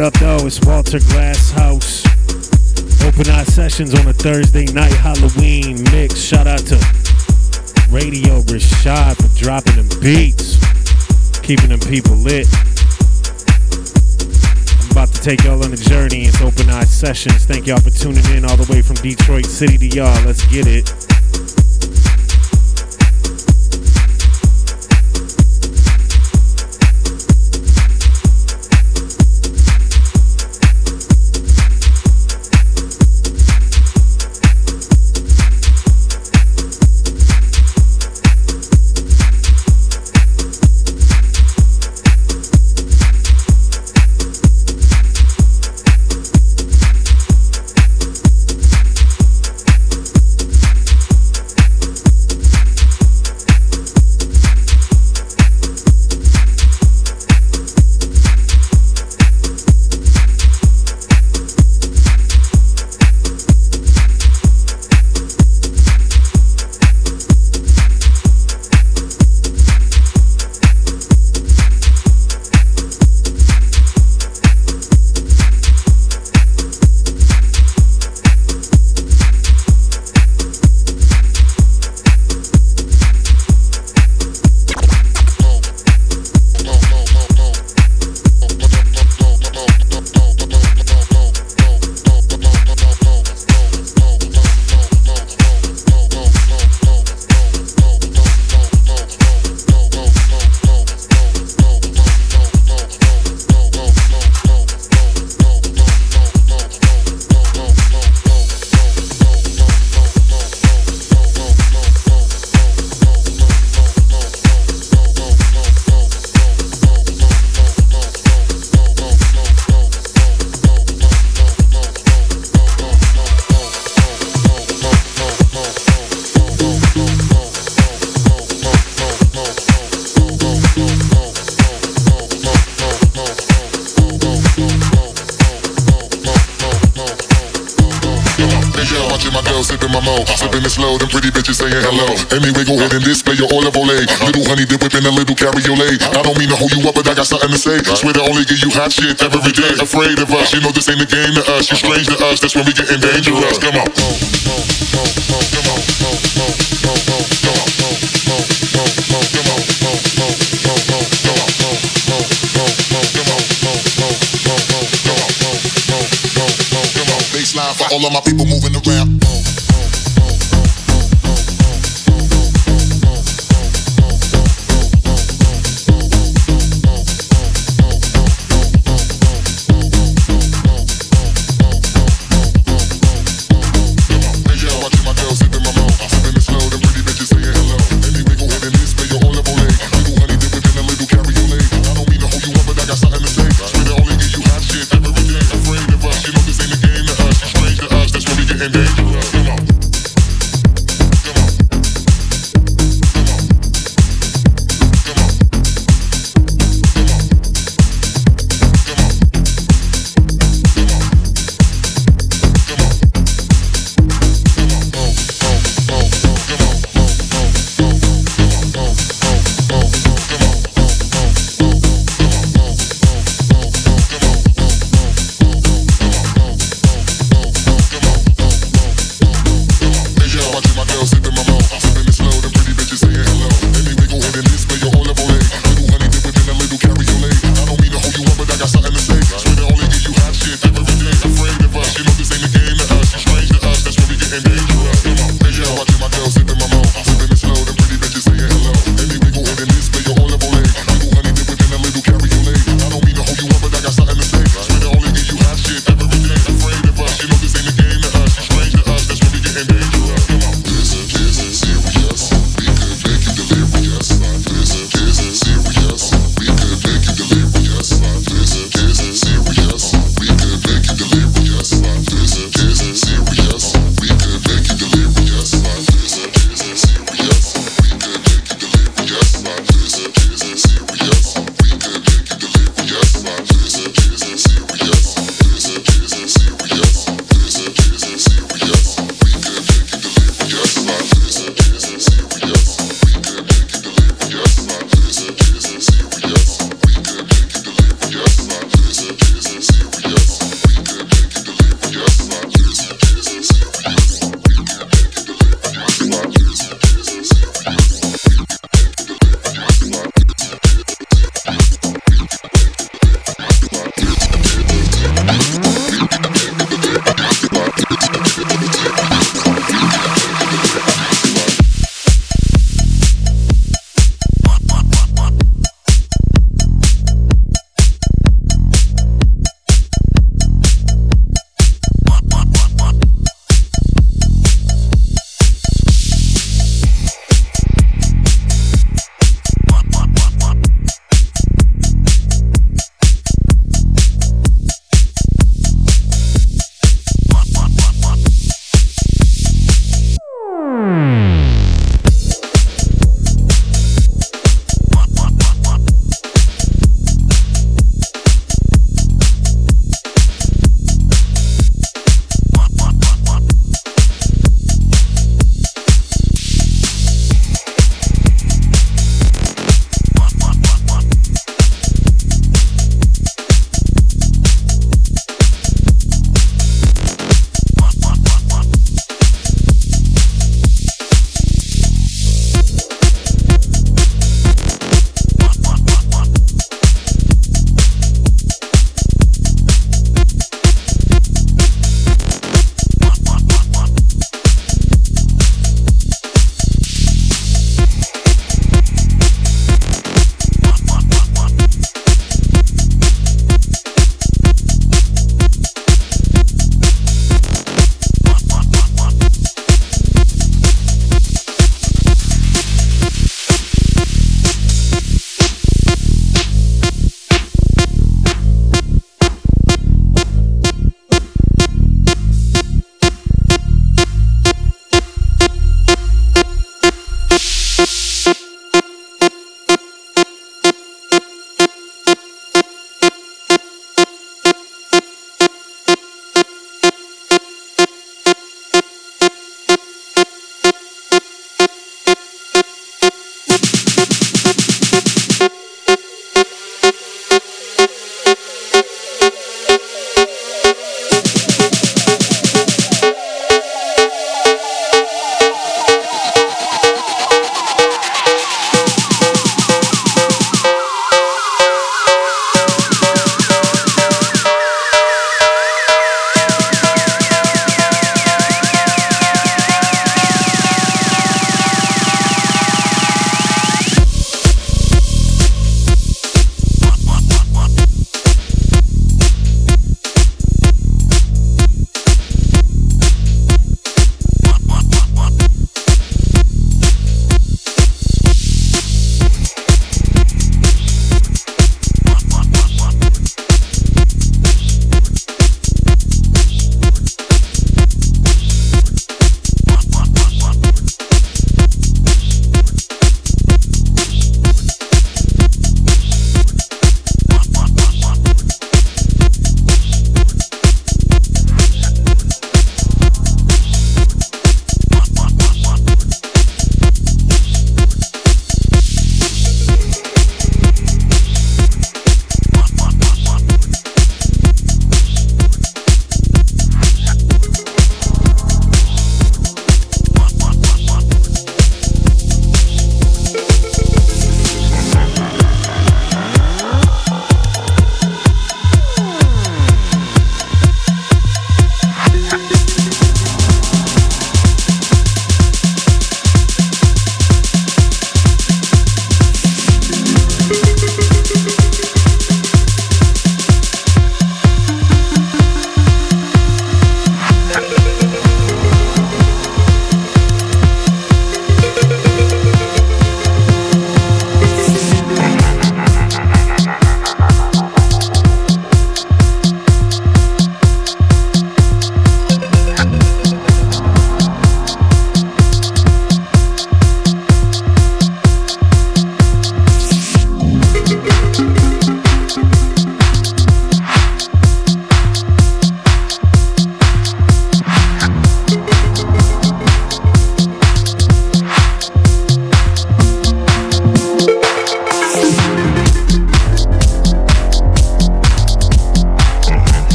it up though, it's Walter Glasshouse. Open Eye Sessions on a Thursday night Halloween mix. Shout out to Radio Rashad for dropping them beats, keeping them people lit. I'm about to take y'all on a journey. It's Open Eye Sessions. Thank y'all for tuning in all the way from Detroit City to y'all. Let's get it. Swear to only give you hot shit every day. Afraid of us, you know this ain't a game to us. You strange to us, that's when we getting dangerous. Come on. Baseline for all of my people moving around.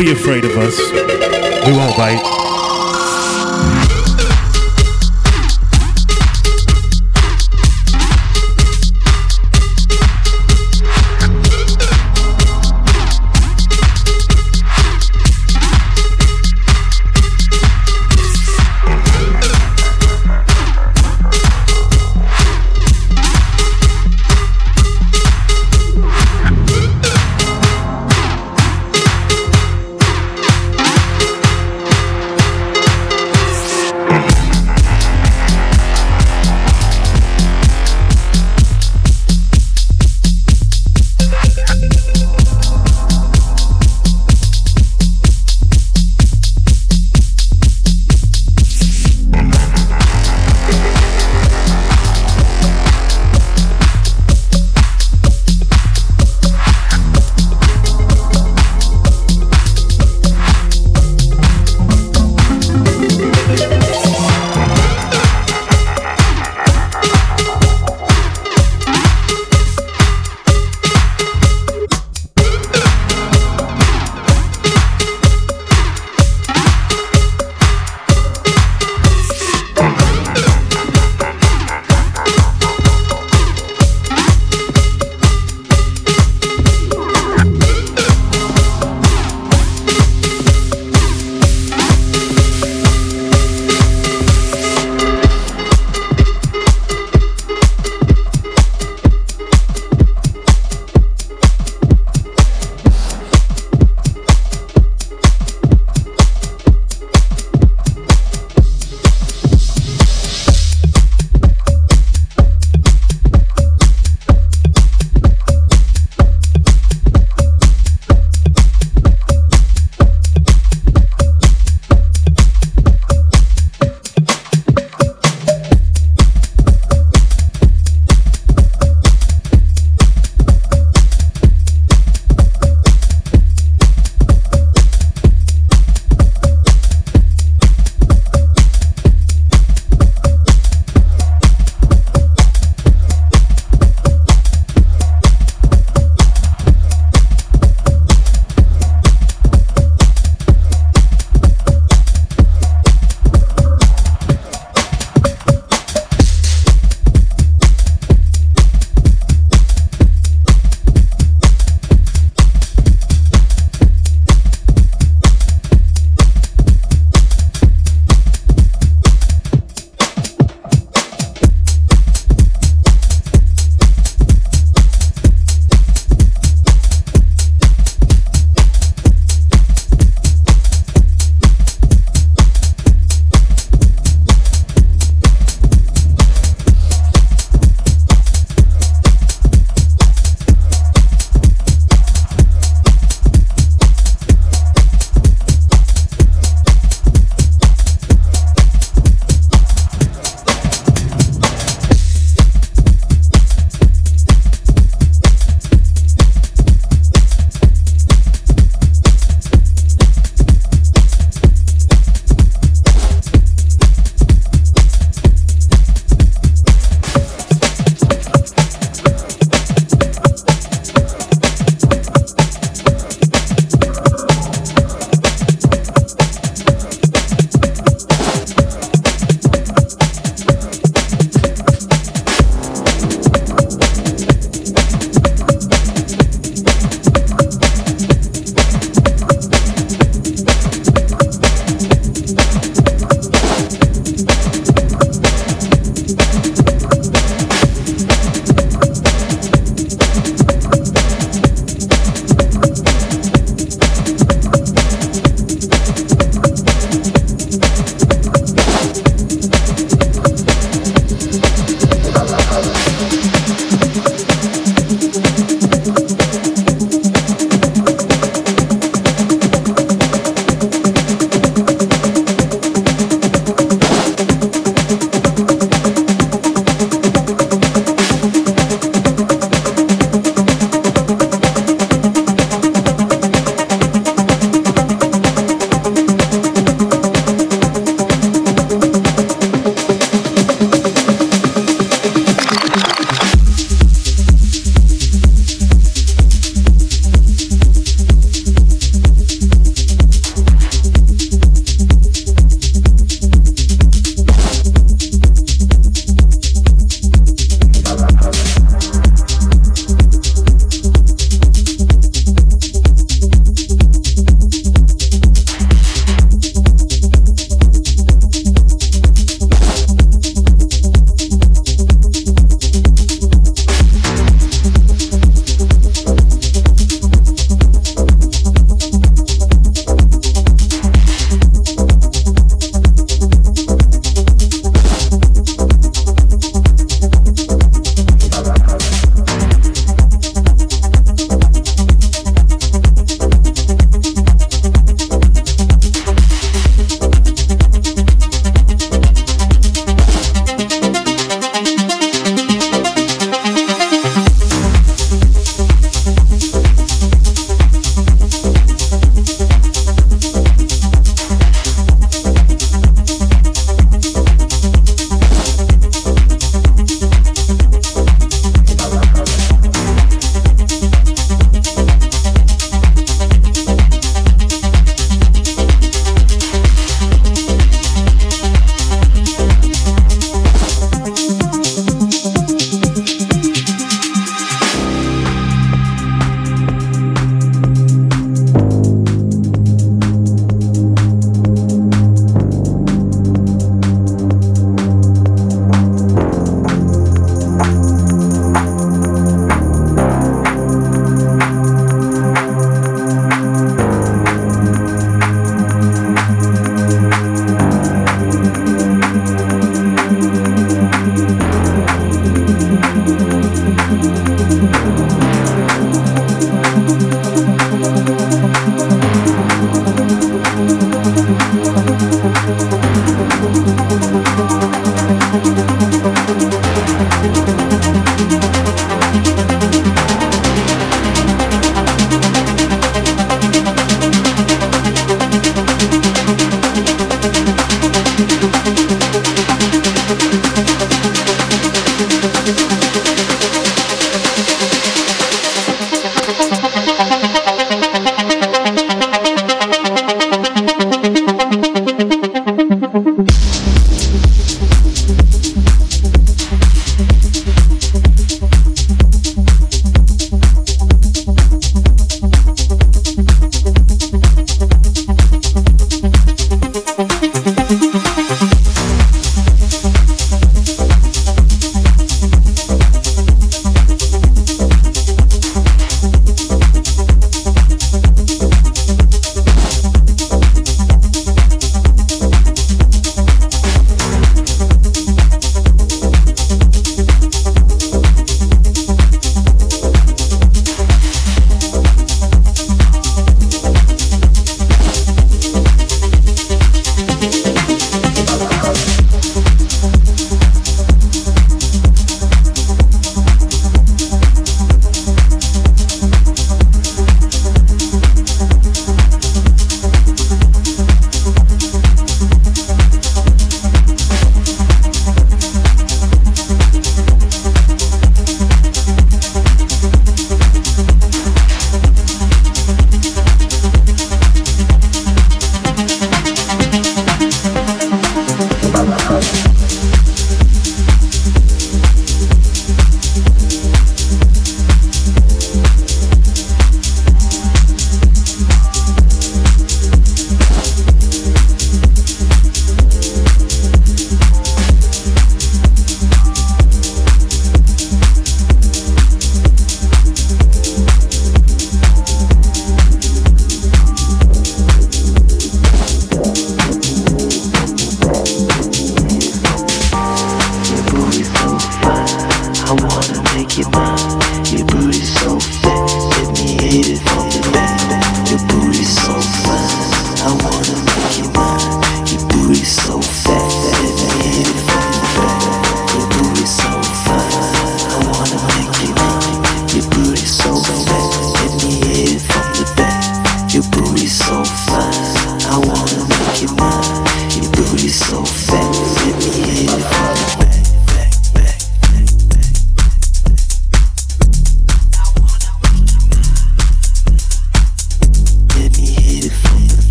be afraid of us. We won't bite.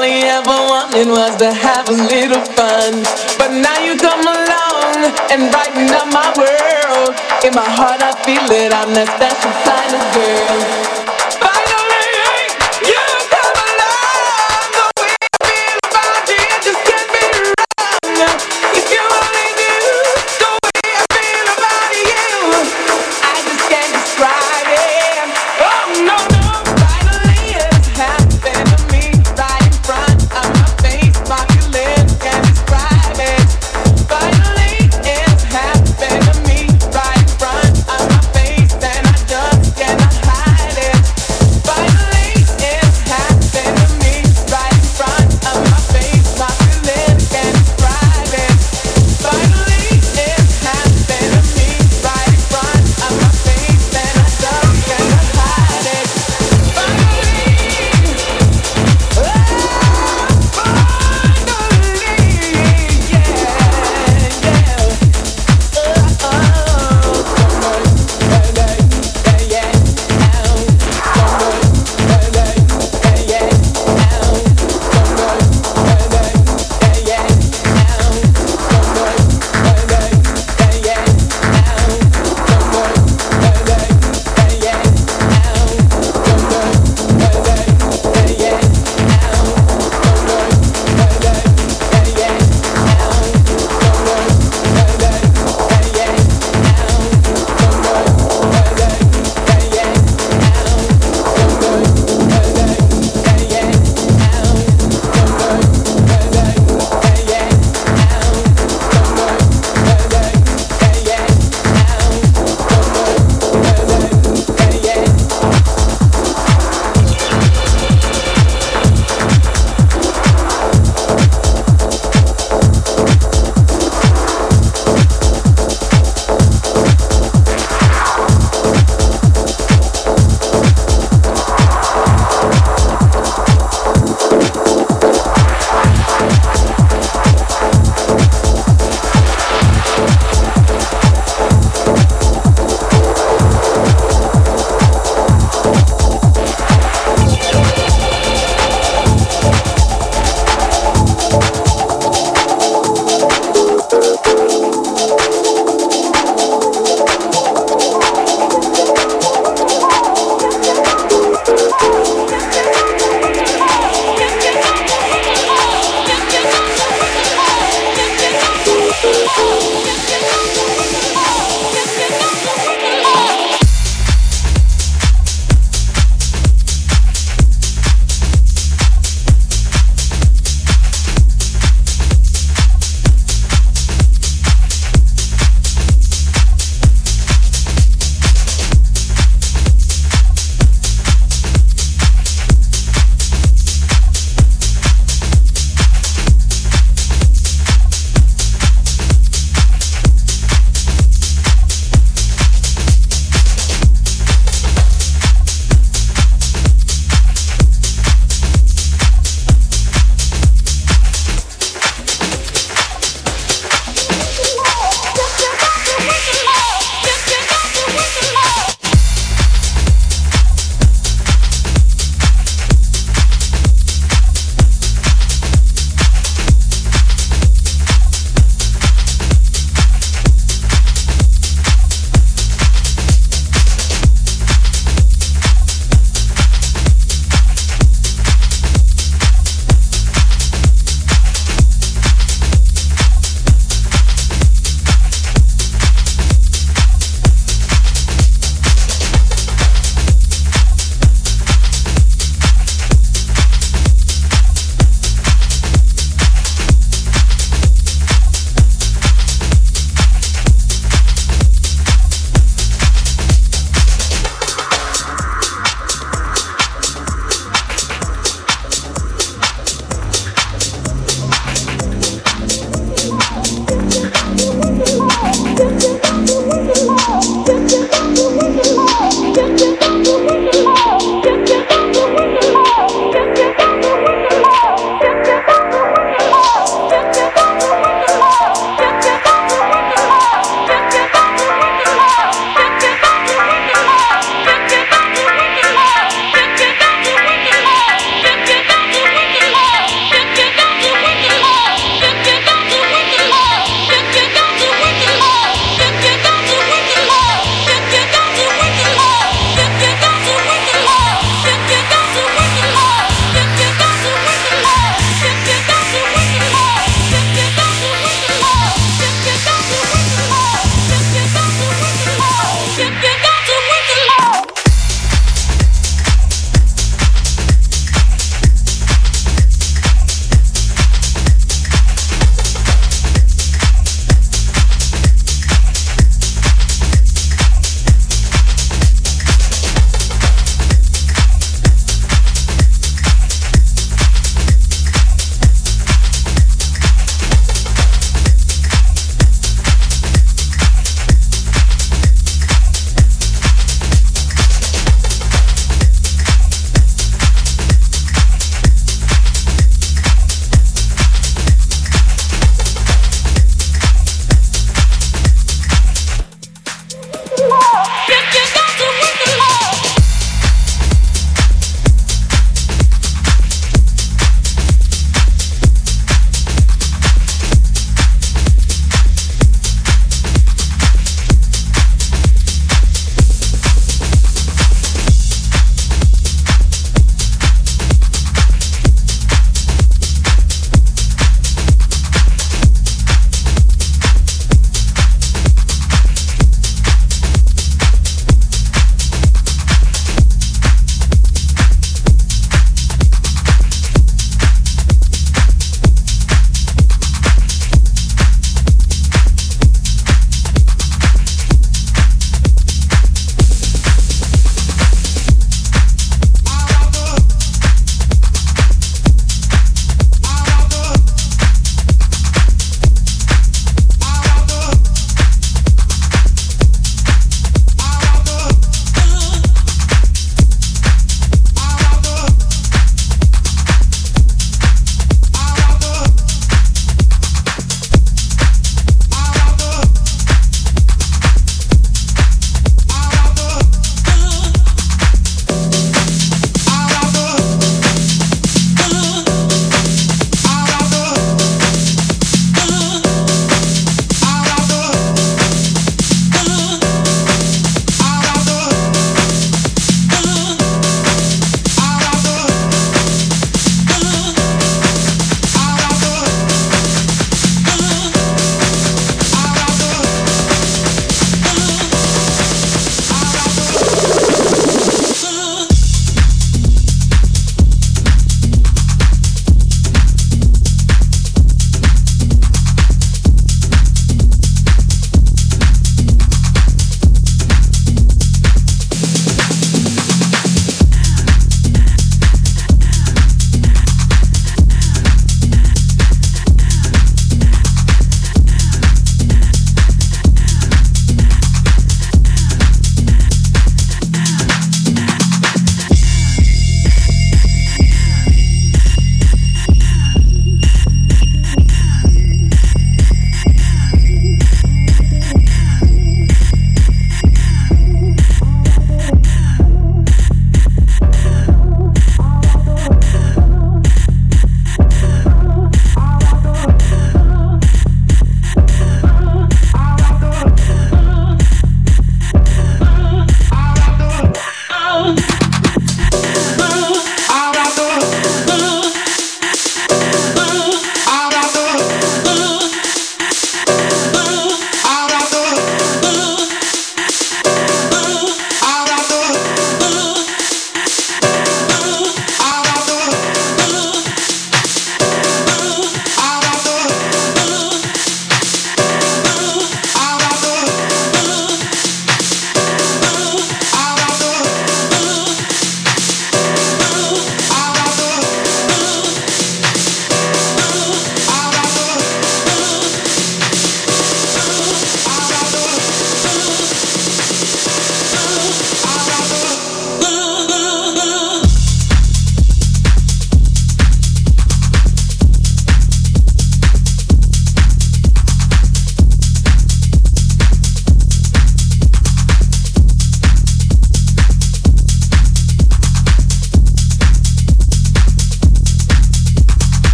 only ever wanted was to have a little fun. But now you come along and brighten up my world. In my heart I feel that I'm that special kind of girl.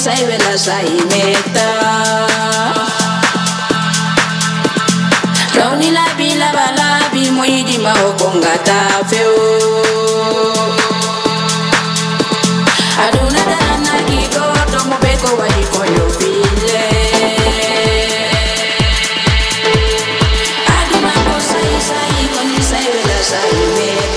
say wala sa imeta. Rauni labi labalabi muidi mahokonga tafeo. Aduna dana kigoto mubeko wa hikoyo pile. Aduna kosa isai koni say wala sa imeta.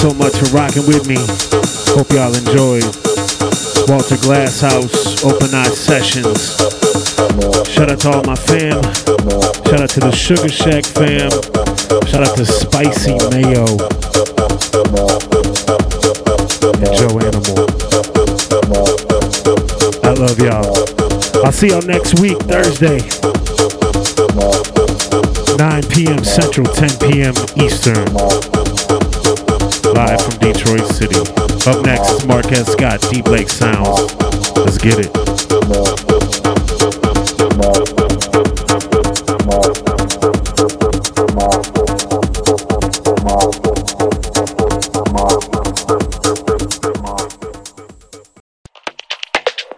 so much for rocking with me. Hope y'all enjoyed. Walter Glasshouse, Open Eye Sessions. Shout out to all my fam. Shout out to the Sugar Shack fam. Shout out to Spicy Mayo and Joe Animal. I love y'all. I'll see y'all next week, Thursday, 9 p.m. Central, 10 p.m. Eastern. Live from Detroit City. Up next, Marques Scott, Deep Lake Sounds. Let's get it. Mouth.